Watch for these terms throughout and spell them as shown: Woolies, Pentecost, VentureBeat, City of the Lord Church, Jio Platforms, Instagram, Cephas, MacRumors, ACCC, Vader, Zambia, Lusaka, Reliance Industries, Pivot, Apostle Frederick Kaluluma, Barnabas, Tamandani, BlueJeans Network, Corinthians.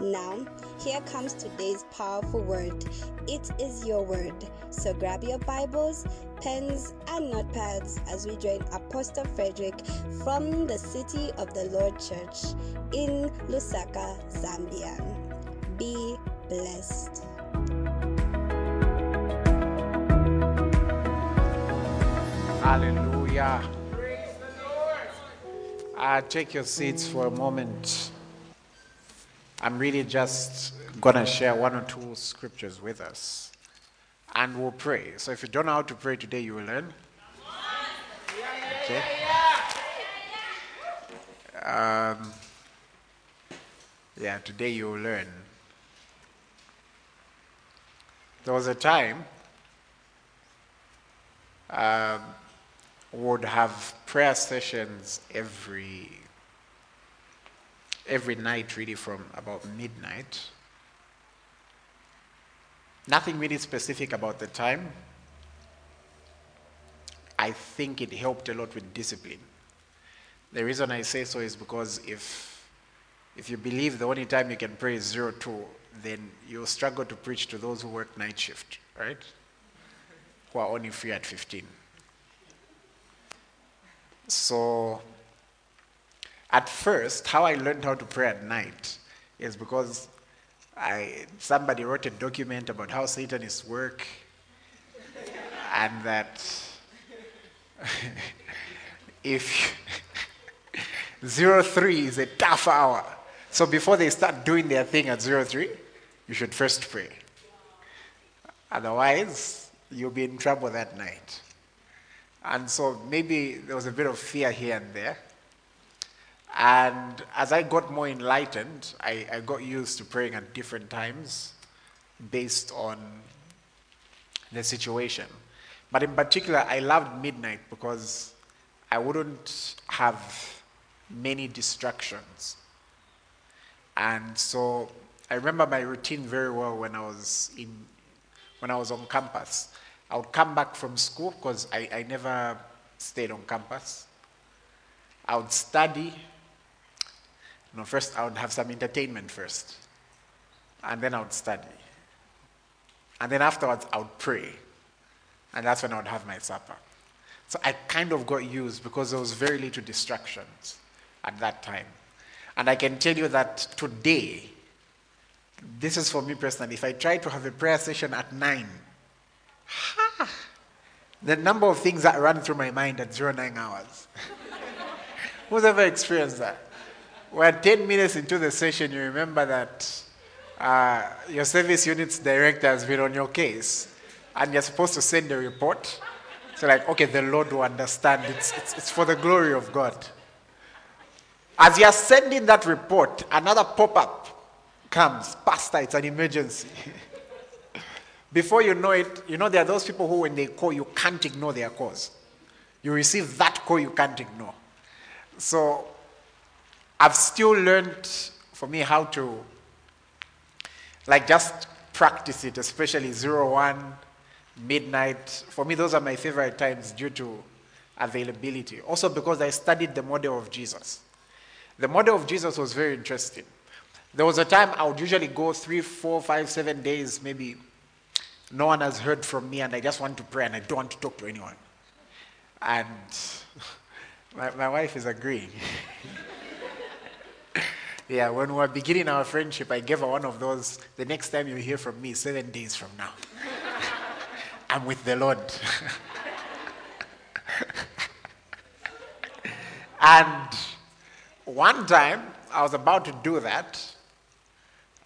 Now, here comes today's powerful word. It is your word. So grab your Bibles, pens, and notepads as we join Apostle Frederick from the City of the Lord Church in Lusaka, Zambia. Be blessed. Hallelujah. Praise the Lord. Take your seats for a moment. I'm really just going to share one or two scriptures with us, and we'll pray. So if you don't know how to pray today, you will learn. Okay. Today you will learn. There was a time we would have prayer sessions every night, really, from about midnight. Nothing really specific about the time. I think it helped a lot with discipline. The reason I say so is because if you believe the only time you can pray is 02, then you'll struggle to preach to those who work night shift, right? Who are only free at 15. So, at first, how I learned how to pray at night is because somebody wrote a document about how Satanists work, and that if 03 is a tough hour, so before they start doing their thing at 03, you should first pray. Otherwise, you'll be in trouble that night. And so maybe there was a bit of fear here and there. And as I got more enlightened, I got used to praying at different times based on the situation. But in particular, I loved midnight because I wouldn't have many distractions. And so I remember my routine very well when I was on campus. I would come back from school because I never stayed on campus. I would study. No, first I would have some entertainment first, and then I would study, and then afterwards I would pray, and that's when I would have my supper. So I kind of got used because there was very little distractions at that time. And I can tell you that today, this is for me personally, if I try to have a prayer session at 9, the number of things that run through my mind at 9 hours. Who's ever experienced that? We're 10 minutes into the session, you remember that your service unit's director has been on your case, and you're supposed to send a report. So like, okay, the Lord will understand. It's for the glory of God. As you're sending that report, another pop-up comes. Pastor, it's an emergency. Before you know it, there are those people who, when they call, you can't ignore their calls. You receive that call you can't ignore. So I've still learned, for me, how to just practice it, especially 01, midnight. For me, those are my favorite times due to availability. Also because I studied the model of Jesus. The model of Jesus was very interesting. There was a time I would usually go 3, 4, 5, 7 days, maybe no one has heard from me, and I just want to pray and I don't want to talk to anyone. And my wife is agreeing. Yeah, when we were beginning our friendship, I gave her one of those, the next time you hear from me, 7 days from now. I'm with the Lord. And one time, I was about to do that,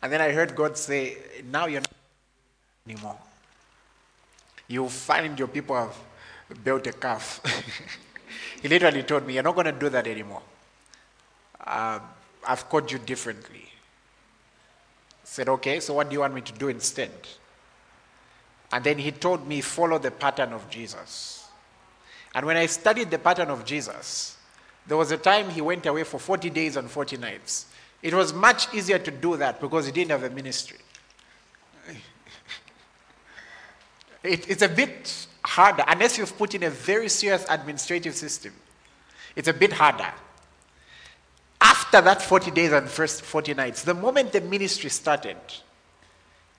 and then I heard God say, now you're not anymore. You'll find your people have built a calf. He literally told me, you're not going to do that anymore. I've called you differently. I said, okay, so what do you want me to do instead? And then he told me, follow the pattern of Jesus. And when I studied the pattern of Jesus, there was a time he went away for 40 days and 40 nights. It was much easier to do that because he didn't have a ministry. It's a bit harder, unless you've put in a very serious administrative system. It's a bit harder. After that 40 days and first 40 nights, the moment the ministry started,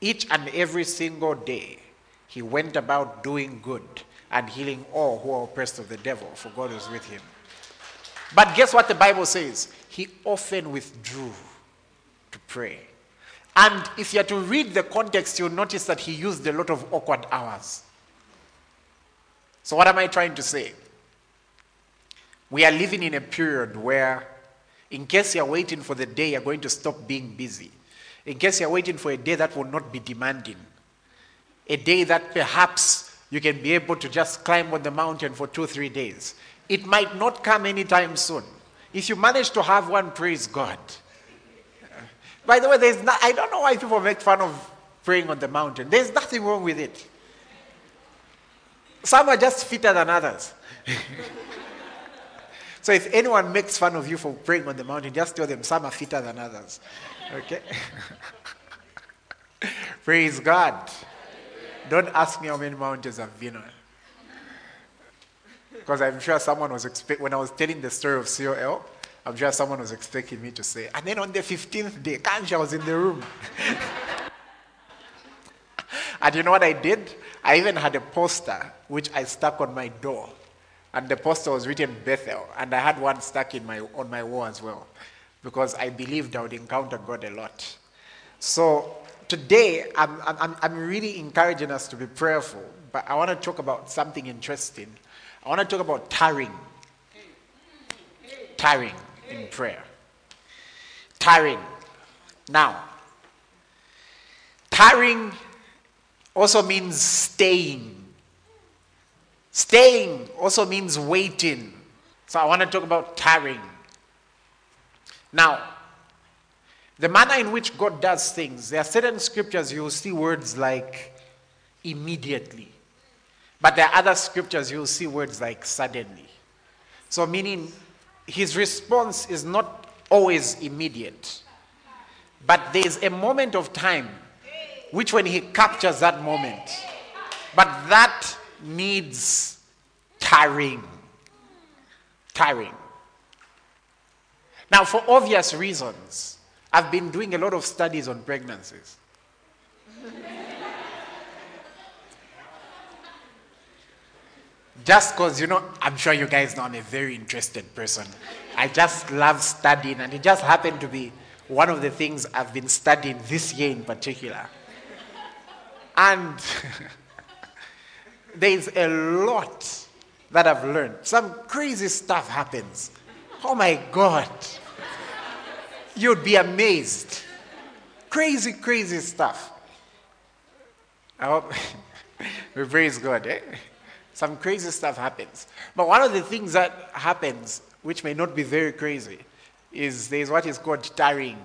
each and every single day, he went about doing good and healing all who are oppressed of the devil, for God was with him. But guess what the Bible says? He often withdrew to pray. And if you are to read the context, you'll notice that he used a lot of awkward hours. So what am I trying to say? We are living in a period where, in case you're waiting for the day, you're going to stop being busy. In case you're waiting for a day that will not be demanding. A day that perhaps you can be able to just climb on the mountain for 2-3 days. It might not come anytime soon. If you manage to have one, praise God. By the way, I don't know why people make fun of praying on the mountain. There's nothing wrong with it. Some are just fitter than others. So if anyone makes fun of you for praying on the mountain, just tell them some are fitter than others. Okay? Praise God. Don't ask me how many mountains I've been on. Because I'm sure someone was when I was telling the story of COL, I'm sure someone was expecting me to say, and then on the 15th day, I was in the room. And you know what I did? I even had a poster which I stuck on my door. And the poster was written Bethel. And I had one stuck on my wall as well. Because I believed I would encounter God a lot. So today, I'm really encouraging us to be prayerful. But I want to talk about something interesting. I want to talk about tarrying. Tarrying in prayer. Tarrying. Now, tarrying also means staying. Staying also means waiting. So I want to talk about tarrying. Now, the manner in which God does things, there are certain scriptures you will see words like immediately. But there are other scriptures you will see words like suddenly. So meaning his response is not always immediate. But there is a moment of time which when he captures that moment. But that needs tarrying. Tarrying. Now, for obvious reasons, I've been doing a lot of studies on pregnancies. Just because, I'm sure you guys know I'm a very interested person. I just love studying, and it just happened to be one of the things I've been studying this year in particular. And there is a lot that I've learned. Some crazy stuff happens. Oh my God. You'd be amazed. Crazy, crazy stuff. I hope we praise God. Eh? Some crazy stuff happens. But one of the things that happens, which may not be very crazy, is there is what is called tarrying.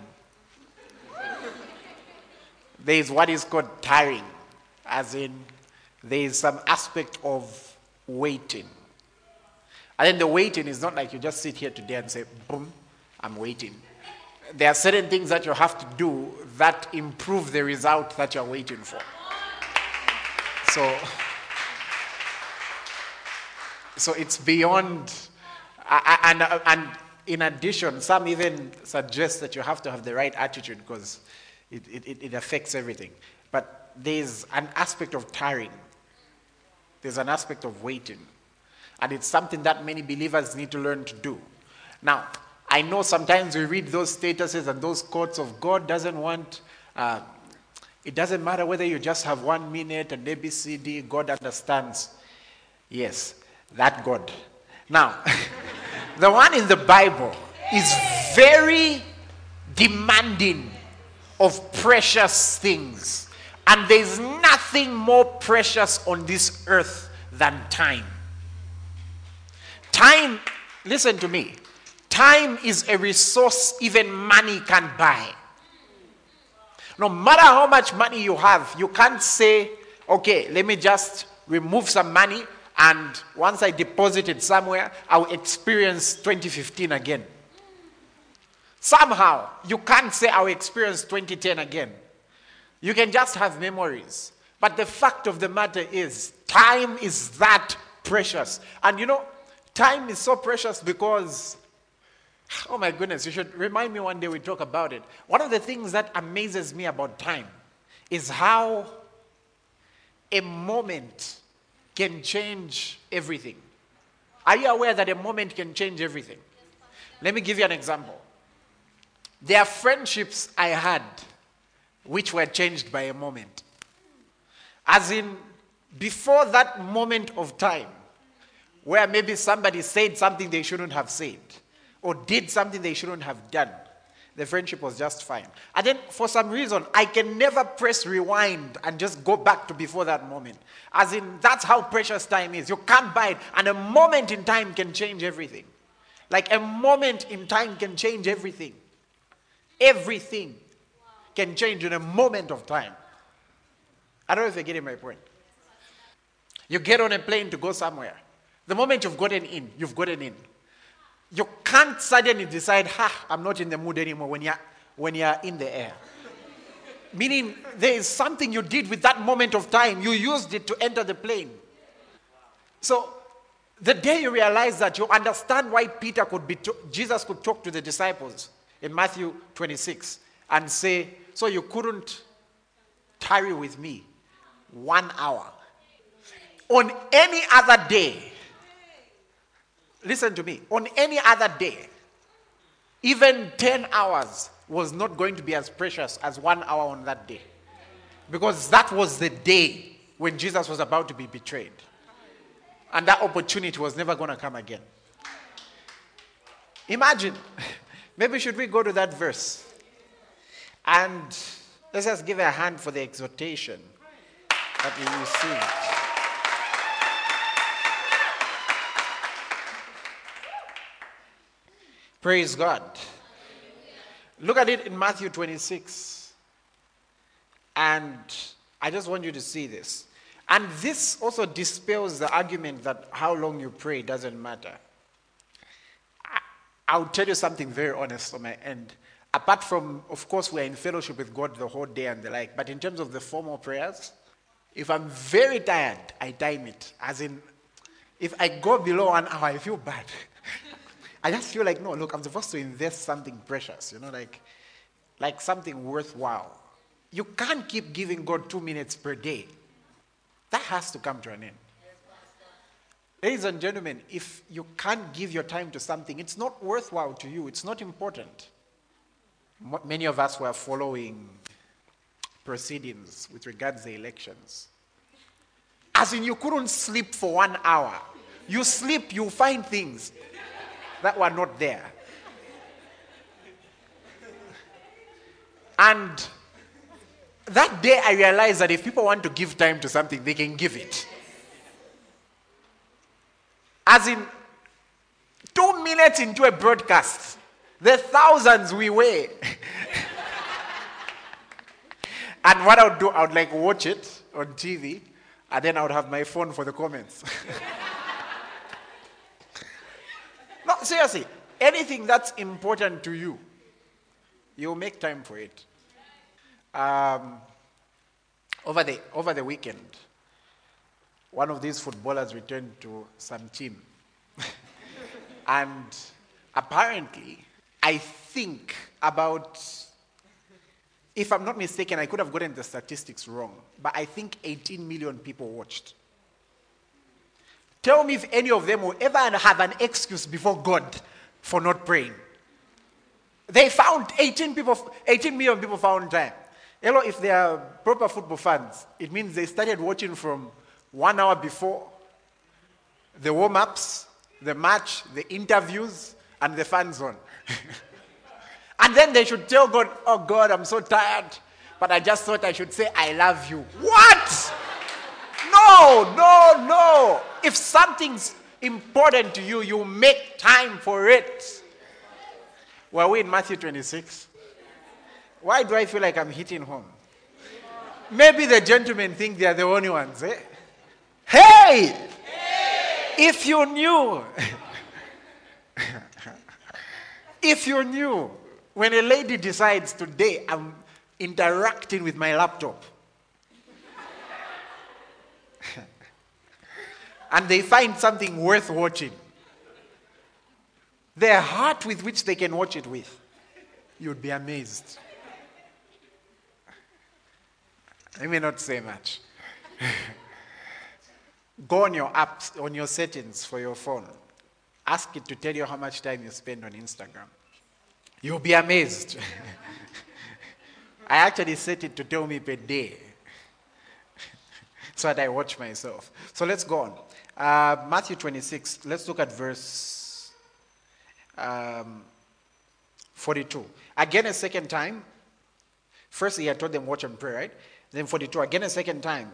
There is what is called tarrying. As in, there is some aspect of waiting. And then the waiting is not like you just sit here today and say, boom, I'm waiting. There are certain things that you have to do that improve the result that you're waiting for. So it's beyond, and in addition, some even suggest that you have to have the right attitude because it affects everything. But there's an aspect of tarrying. There's an aspect of waiting. And it's something that many believers need to learn to do. Now, I know sometimes we read those statuses and those quotes of God doesn't want, it doesn't matter whether you just have 1 minute and ABCD, God understands. Yes, that God. Now, the one in the Bible is very demanding of precious things. And there's nothing more precious on this earth than time. Time, listen to me, time is a resource even money can buy. No matter how much money you have, you can't say, okay, let me just remove some money and once I deposit it somewhere, I'll experience 2015 again. Somehow, you can't say I'll experience 2010 again. You can just have memories. But the fact of the matter is, time is that precious. And you know, time is so precious because, oh my goodness, you should remind me one day we talk about it. One of the things that amazes me about time is how a moment can change everything. Are you aware that a moment can change everything? Let me give you an example. There are friendships I had which were changed by a moment. As in, before that moment of time, where maybe somebody said something they shouldn't have said, or did something they shouldn't have done, the friendship was just fine. And then for some reason, I can never press rewind and just go back to before that moment. As in, that's how precious time is. You can't buy it. And a moment in time can change everything. Like a moment in time can change everything. Everything can change in a moment of time. I don't know if you're getting my point. You get on a plane to go somewhere. The moment you've gotten in, you've gotten in. You can't suddenly decide, I'm not in the mood anymore when you're in the air. Meaning there is something you did with that moment of time. You used it to enter the plane. So the day you realize that, you understand why Jesus could talk to the disciples in Matthew 26 and say, so you couldn't tarry with me 1 hour. On any other day, listen to me, on any other day, even 10 hours was not going to be as precious as 1 hour on that day. Because that was the day when Jesus was about to be betrayed. And that opportunity was never going to come again. Imagine, maybe should we go to that verse? And let's just give a hand for the exhortation that we received. Praise God. Look at it in Matthew 26. And I just want you to see this. And this also dispels the argument that how long you pray doesn't matter. I'll tell you something very honest on my end. Apart from, of course, we're in fellowship with God the whole day and the like. But in terms of the formal prayers, if I'm very tired, I time it. As in, if I go below 1 hour, I feel bad. I just feel like, no, look, I'm supposed to invest something precious, you know, like something worthwhile. You can't keep giving God 2 minutes per day. That has to come to an end. Ladies and gentlemen, if you can't give your time to something, it's not worthwhile to you. It's not important. Many of us were following proceedings with regards to the elections. As in, you couldn't sleep for 1 hour. You sleep, you find things that were not there. And that day I realized that if people want to give time to something, they can give it. As in, 2 minutes into a broadcast, the thousands we weigh. And what I would do, I would like watch it on TV, and then I would have my phone for the comments. No, seriously, anything that's important to you, you'll make time for it. Over the weekend, one of these footballers returned to some team. And apparently, I think about, if I'm not mistaken, I could have gotten the statistics wrong, but I think 18 million people watched. Tell me if any of them will ever have an excuse before God for not praying. They found 18 million people found time. Hello, if they are proper football fans, it means they started watching from 1 hour before the warm-ups, the match, the interviews, and the fan zone. And then they should tell God, oh God, I'm so tired, but I just thought I should say I love you. What? No. If something's important to you, you make time for it. Were we in Matthew 26? Why do I feel like I'm hitting home? Maybe the gentlemen think they are the only ones. Eh? Hey! If you knew... If you knew, when a lady decides today I'm interacting with my laptop and they find something worth watching, their heart with which they can watch it with, you'd be amazed. I may not say much. Go on your apps, on your settings for your phone. Ask it to tell you how much time you spend on Instagram. You'll be amazed. I actually set it to tell me per day so that I watch myself. So let's go on. Matthew 26, let's look at verse 42. Again a second time. First he had told them watch and pray, right? Then 42, again a second time.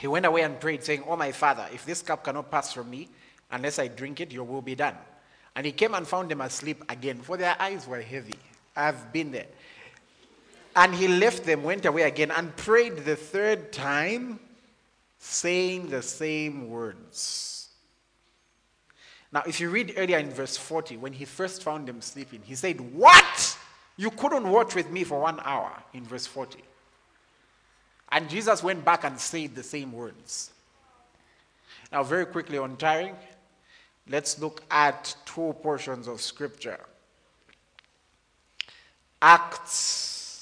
He went away and prayed, saying, "Oh my Father, if this cup cannot pass from me, unless I drink it, your will be done." And he came and found them asleep again, for their eyes were heavy. I've been there. And he left them, went away again, and prayed the third time, saying the same words. Now, if you read earlier in verse 40, when he first found them sleeping, he said, "What? You couldn't watch with me for 1 hour," in verse 40. And Jesus went back and said the same words. Now, very quickly on tiring, let's look at two portions of Scripture. Let's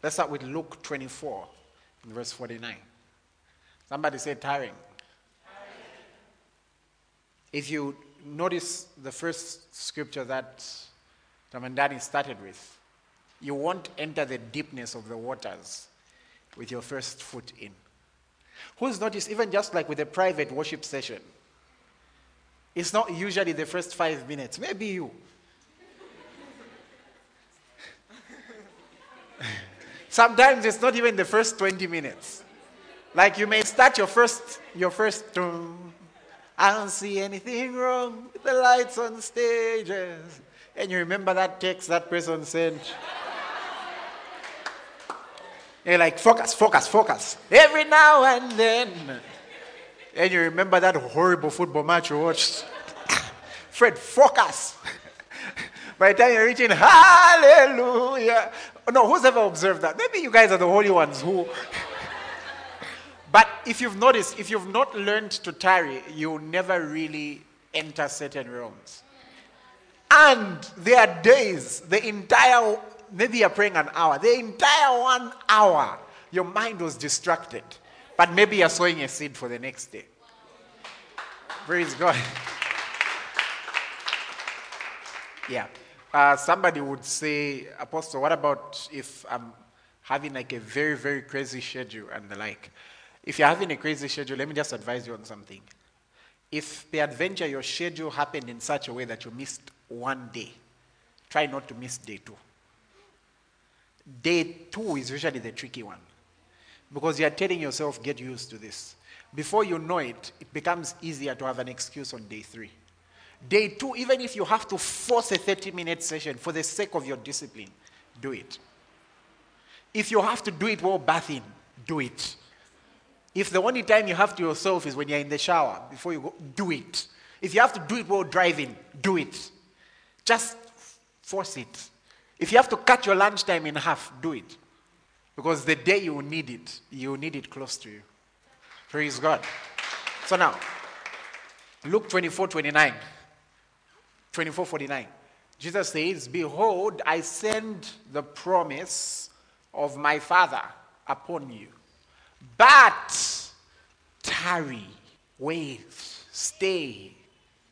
start with Luke 24, verse 49. Somebody say tiring. If you notice the first Scripture that Tamandani started with, you won't enter the deepness of the waters with your first foot in. Who's noticed, even just like with a private worship session, it's not usually the first 5 minutes. Maybe you. Sometimes it's not even the first 20 minutes. Like you may start your first I don't see anything wrong with the lights on stages. And you remember that text that person sent. You're like, focus. Every now and then. And you remember that horrible football match you watched. Fred, focus. By the time you're reaching, hallelujah. No, who's ever observed that? Maybe you guys are the holy ones who... But if you've noticed, if you've not learned to tarry, you'll never really enter certain realms. And there are days, maybe you're praying an hour. The entire 1 hour, your mind was distracted. But maybe you're sowing a seed for the next day. Wow. Praise God. Yeah. Somebody would say, "Apostle, what about if I'm having like a very, very crazy schedule and the like?" If you're having a crazy schedule, let me just advise you on something. If peradventure your schedule happened in such a way that you missed one day, try not to miss day two. Day two is usually the tricky one, because you are telling yourself, get used to this. Before you know it, it becomes easier to have an excuse on day three. Day two, even if you have to force a 30-minute session for the sake of your discipline, do it. If you have to do it while bathing, do it. If the only time you have to yourself is when you're in the shower, before you go, do it. If you have to do it while driving, do it. Just force it. If you have to cut your lunchtime in half, do it. Because the day you need it close to you. Praise God. So now, Luke 24:49. Jesus says, "Behold, I send the promise of my Father upon you. But tarry, wait, stay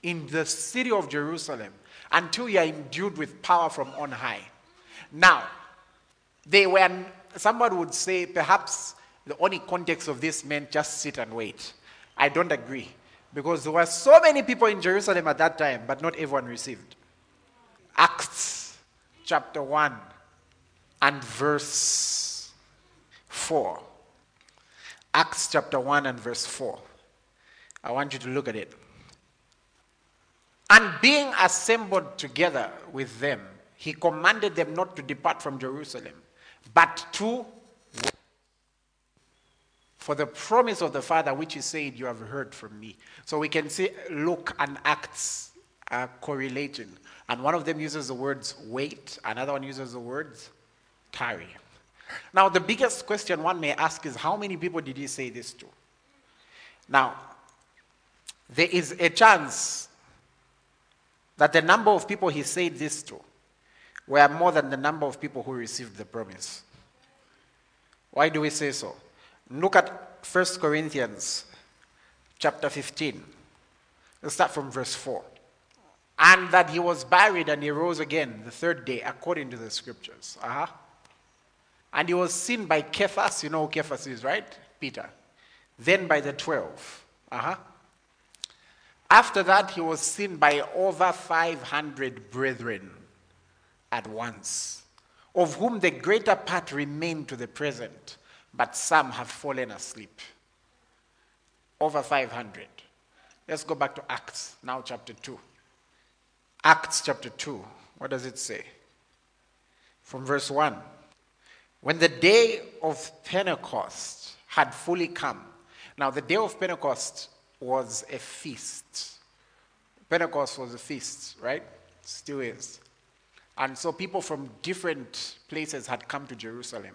in the city of Jerusalem until you are endued with power from on high." Now, someone would say perhaps the only context of this meant just sit and wait. I don't agree. Because there were so many people in Jerusalem at that time, but not everyone received. Acts chapter 1 and verse 4. Acts chapter 1 and verse 4. I want you to look at it. And being assembled together with them, he commanded them not to depart from Jerusalem, but to wait for the promise of the Father, which he said, you have heard from me. So we can see Luke and Acts are correlating. And one of them uses the words wait. Another one uses the words tarry. Now, the biggest question one may ask is, how many people did he say this to? Now, there is a chance that the number of people he said this to were more than the number of people who received the promise. Why do we say so? Look at 1 Corinthians chapter 15. Let's start from verse 4. And that he was buried and he rose again the third day, according to the scriptures. And he was seen by Cephas. You know who Cephas is, right? Peter. Then by the 12. After that, he was seen by over 500 brethren at once, of whom the greater part remain to the present, but some have fallen asleep. Over 500. Let's go back to Acts, now chapter 2. Acts chapter 2, what does it say? From verse 1. When the day of Pentecost had fully come. Now, the day of Pentecost was a feast. Pentecost was a feast, right? Still is. And so people from different places had come to Jerusalem.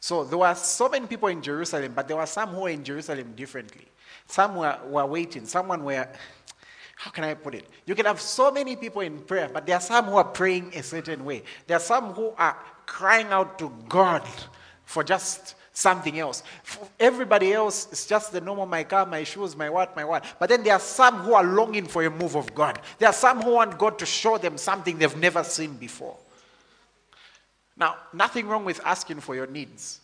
So there were so many people in Jerusalem, but there were some who were in Jerusalem differently. Some were waiting. How can I put it? You can have so many people in prayer, but there are some who are praying a certain way. There are some who are crying out to God for just something else. For everybody else, it's just the normal, my car, my shoes, my what. But then there are some who are longing for a move of God. There are some who want God to show them something they've never seen before. Now, nothing wrong with asking for your needs.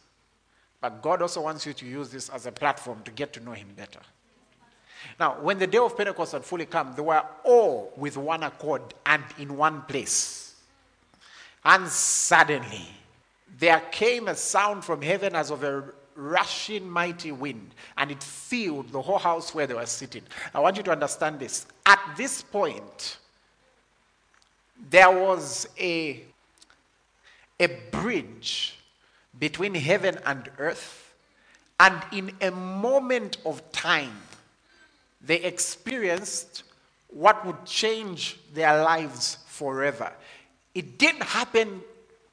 But God also wants you to use this as a platform to get to know him better. Now, when the day of Pentecost had fully come, they were all with one accord and in one place. And suddenly, there came a sound from heaven as of a rushing mighty wind, and it filled the whole house where they were sitting. I want you to understand this. At this point, there was a bridge between heaven and earth, and in a moment of time, they experienced what would change their lives forever. It didn't happen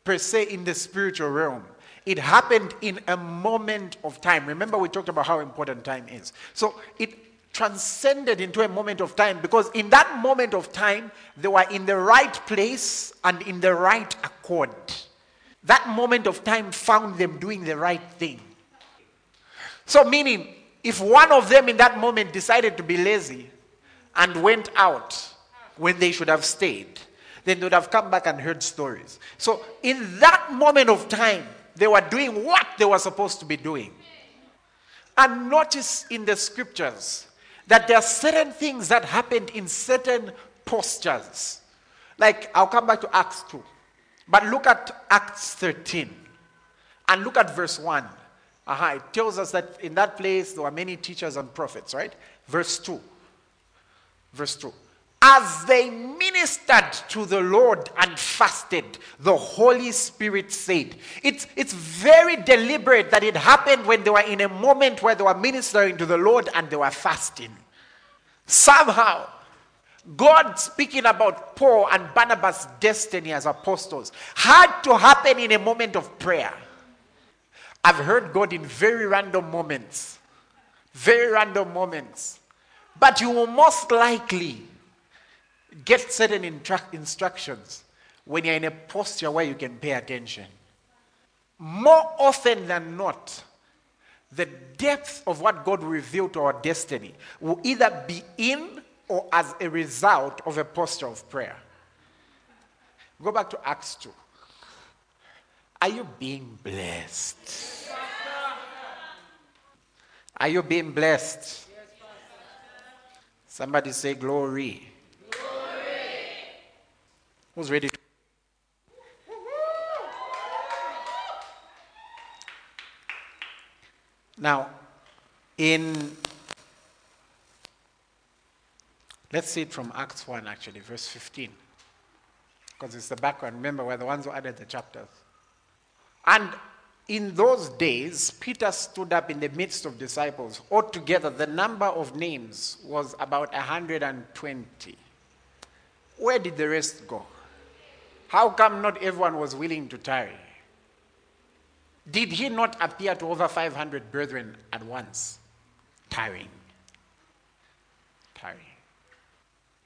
per se in the spiritual realm. It happened in a moment of time. Remember, we talked about how important time is. So it transcended into a moment of time, because in that moment of time, they were in the right place and in the right accord. That moment of time found them doing the right thing. So meaning, if one of them in that moment decided to be lazy and went out when they should have stayed, then they would have come back and heard stories. So in that moment of time, they were doing what they were supposed to be doing. And notice in the scriptures that there are certain things that happened in certain postures. Like, I'll come back to Acts 2. But look at Acts 13. And look at verse 1. It tells us that in that place there were many teachers and prophets, right? Verse 2. As they ministered to the Lord and fasted, the Holy Spirit said. It's very deliberate that it happened when they were in a moment where they were ministering to the Lord and they were fasting. Somehow, God speaking about Paul and Barnabas' destiny as apostles had to happen in a moment of prayer. I've heard God in very random moments. But you will most likely get certain instructions when you're in a posture where you can pay attention. More often than not, the depth of what God will reveal to our destiny will either be in or as a result of a posture of prayer. Go back to Acts 2. Are you being blessed? Yes, Pastor. Are you being blessed? Yes, Pastor. Somebody say glory. Glory. Who's ready? Now, let's see it from Acts 1, actually, verse 15. Because it's the background. Remember, we're the ones who added the chapters. And in those days, Peter stood up in the midst of disciples. Altogether, the number of names was about 120. Where did the rest go? How come not everyone was willing to tarry? Did he not appear to over 500 brethren at once? Tarrying. Tarrying.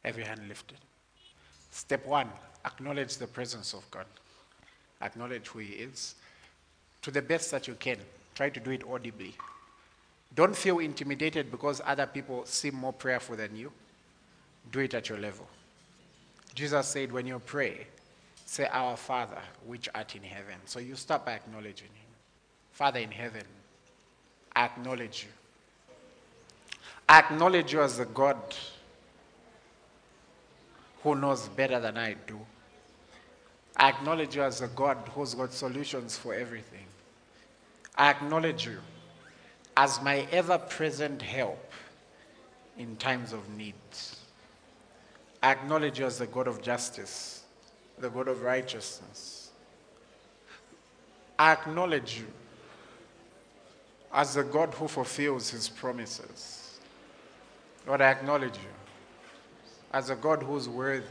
Every hand lifted. Step one, acknowledge the presence of God. Acknowledge who he is. To the best that you can, try to do it audibly. Don't feel intimidated because other people seem more prayerful than you. Do it at your level. Jesus said, when you pray, say, Our Father, which art in heaven. So you start by acknowledging him. Father in heaven, I acknowledge you. I acknowledge you as the God who knows better than I do. I acknowledge you as a God who's got solutions for everything. I acknowledge you as my ever-present help in times of need. I acknowledge you as the God of justice, the God of righteousness. I acknowledge you as the God who fulfills his promises. Lord, I acknowledge you as a God who's worthy.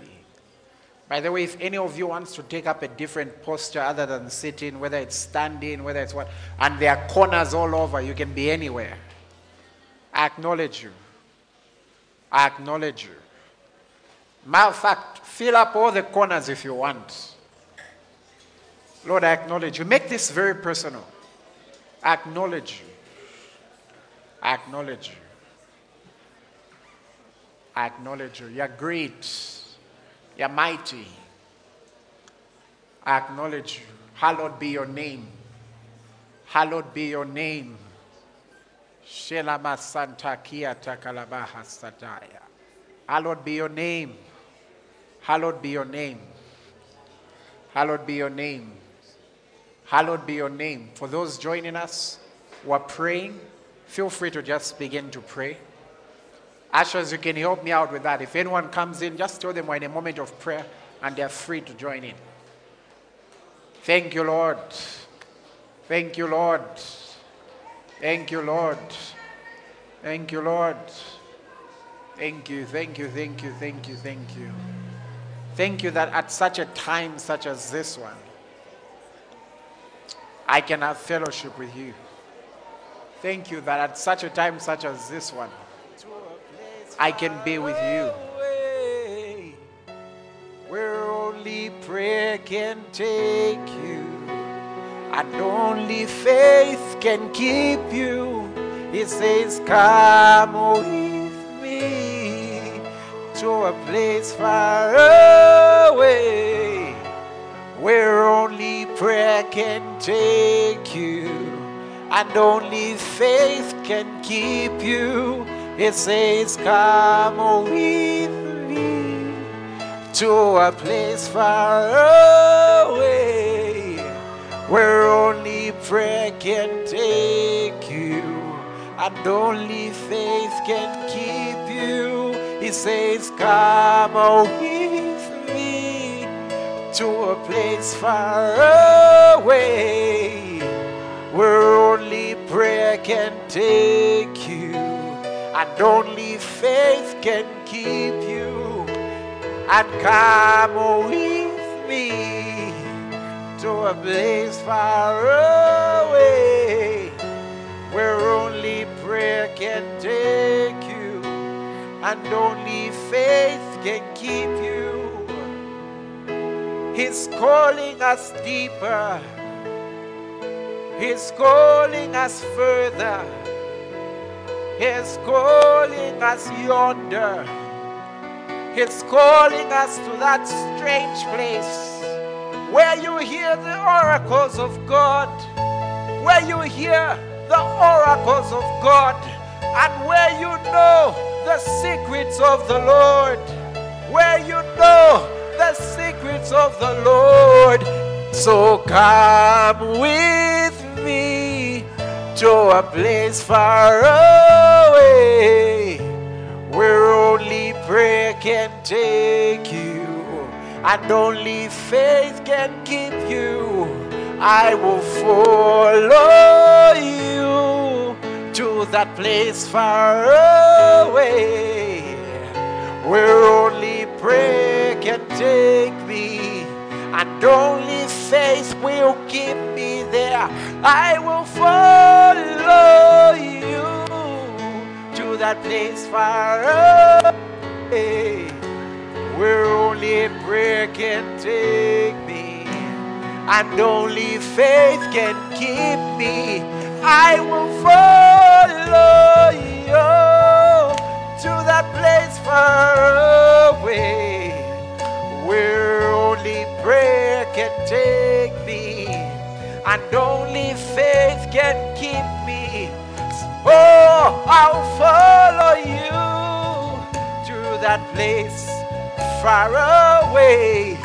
By the way, if any of you wants to take up a different posture other than sitting, whether it's standing, whether it's what, and there are corners all over, you can be anywhere. I acknowledge you. I acknowledge you. Matter of fact, fill up all the corners if you want. Lord, I acknowledge you. Make this very personal. I acknowledge you. I acknowledge you. I acknowledge you. You are great. You are mighty. I acknowledge you. Hallowed be your name. Hallowed be your name. Hallowed be your name. Hallowed be your name. Hallowed be your name. Hallowed be your name. For those joining us who are praying, feel free to just begin to pray. Ushers, you can help me out with that. If anyone comes in, just tell them we're in a moment of prayer and they're free to join in. Thank you, Lord. Thank you, Lord. Thank you, Lord. Thank you, Lord. Thank you, thank you, thank you, thank you, thank you. Thank you that at such a time such as this one, I can have fellowship with you. Thank you that at such a time such as this one, I can be with you. Where only prayer can take you, and only faith can keep you. He says, come with me to a place far away, where only prayer can take you, and only faith can keep you. It says, come with me to a place far away, where only prayer can take you, and only faith can keep you. It says, come with me to a place far away, where only prayer can take you, and only faith can keep you. And come with me to a place far away, where only prayer can take you, and only faith can keep you. He's calling us deeper. He's calling us further. He's calling us yonder. He's calling us to that strange place where you hear the oracles of God, where you hear the oracles of God, and where you know the secrets of the Lord, where you know the secrets of the Lord. So come with me to a place far away, where only prayer can take you, and only faith can keep you. I will follow you to that place far away, where only prayer can take me, and only faith will keep me there. I will follow you to that place far away, where only prayer can take me, and only faith can keep me. I will follow you to that place far away, where only prayer can take me, and only faith can keep me. Oh, I'll follow you to that place far away.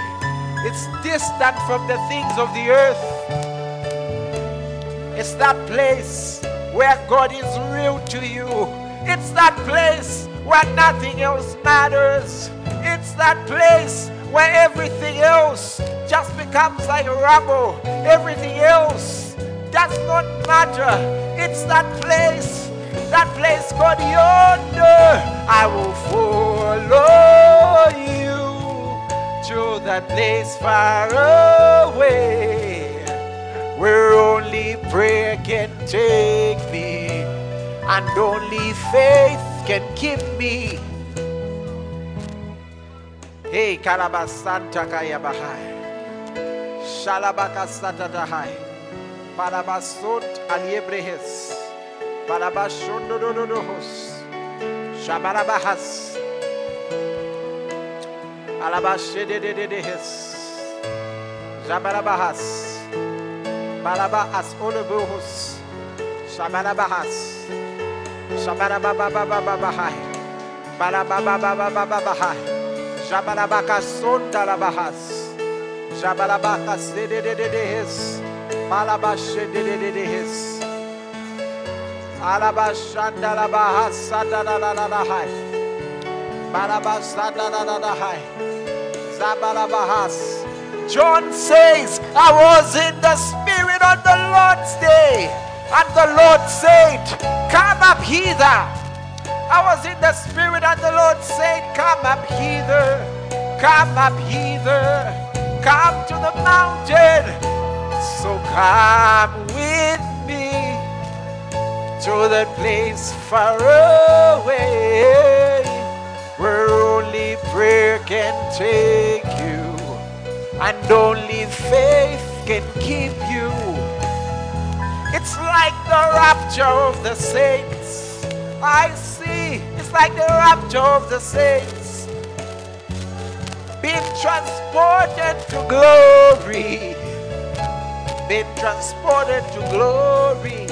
It's distant from the things of the earth. It's that place where God is real to you. It's that place where nothing else matters. It's that place where everything else just becomes like rubble. Everything else does not matter. It's that place called yonder. I will follow you to that place far away, where only prayer can take me, and only faith can keep me. Hey, Kalabasanta Kayabahai, Shalabaka Satadahai, Parabasot Aliebrehes, Parabashonododohos, Shabarabahas. Alabashe de his Jabarabahas Barabahas Olobuhus Shabarabahas Shabarabababababahai Barabababababahai Jabarabaka Sondarabahas Jabarabaka de his Balabashe de his Alabashandarabahas Sadanahai Barabasandanahai. John says, I was in the Spirit on the Lord's day, and the Lord said, come up hither. I was in the Spirit and the Lord said, come up hither, come up hither, come to the mountain. So come with me to the place far away, where only prayer can take you, and only faith can keep you. It's like the rapture of the saints. I see, it's like the rapture of the saints, being transported to glory, being transported to glory.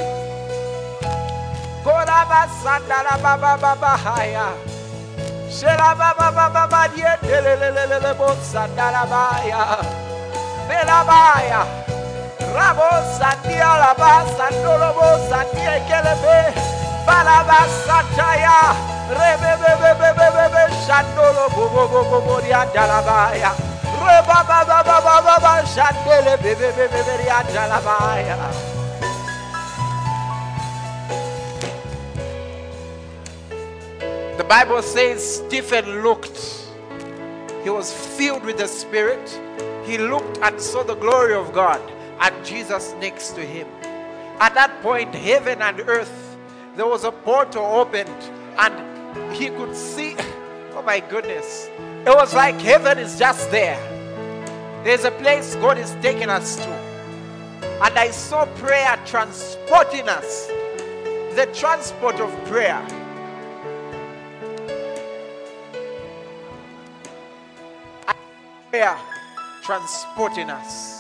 The Bible says Stephen looked. He was filled with the Spirit. He looked and saw the glory of God and Jesus next to him. At that point, heaven and earth, there was a portal opened and he could see. Oh my goodness. It was like heaven is just there. There's a place God is taking us to. And I saw prayer transporting us. The transport of prayer. Prayer transporting us.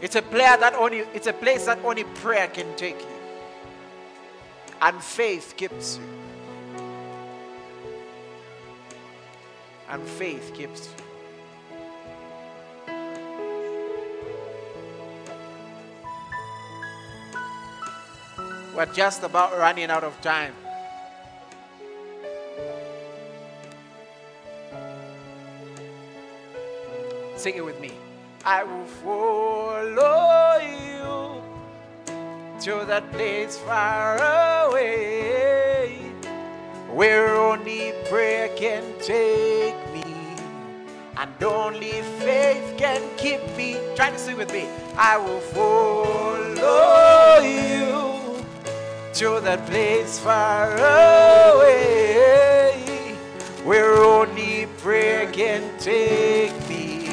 It's a place that only prayer can take you, and faith keeps you. and faith keeps. We're just about running out of time. Sing it with me. I will follow you to that place far away, where only prayer can take me and only faith can keep me. Try to sing with me. I will follow you to that place far away, where only prayer can take me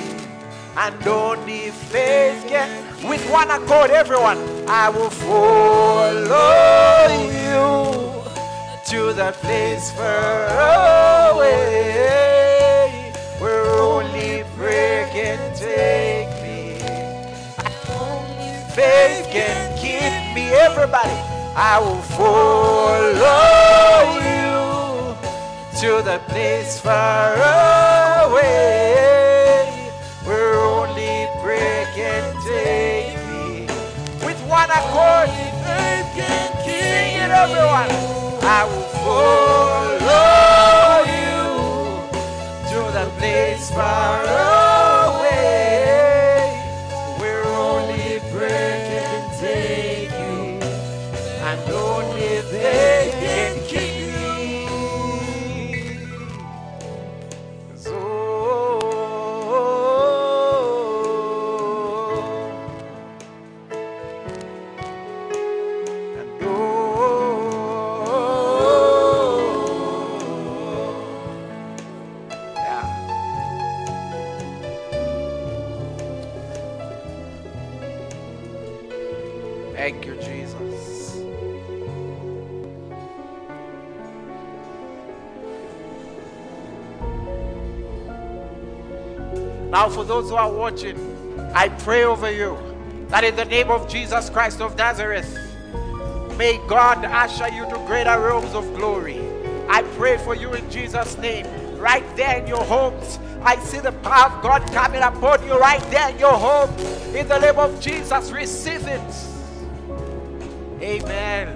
and only faith can. With one accord, everyone. I will follow you to that place far away, where only prayer can take me and only faith can keep me. Everybody, I will follow you to that place far away, take me. With one accord, sing it, everyone. I will follow you to the place far away, where only prayer can take me and only they can keep me. So now, for those who are watching, I pray over you that in the name of Jesus Christ of Nazareth, may God usher you to greater realms of glory. I pray for you in Jesus' name. Right there in your homes, I see the power of God coming upon you right there in your home. In the name of Jesus, receive it. Amen.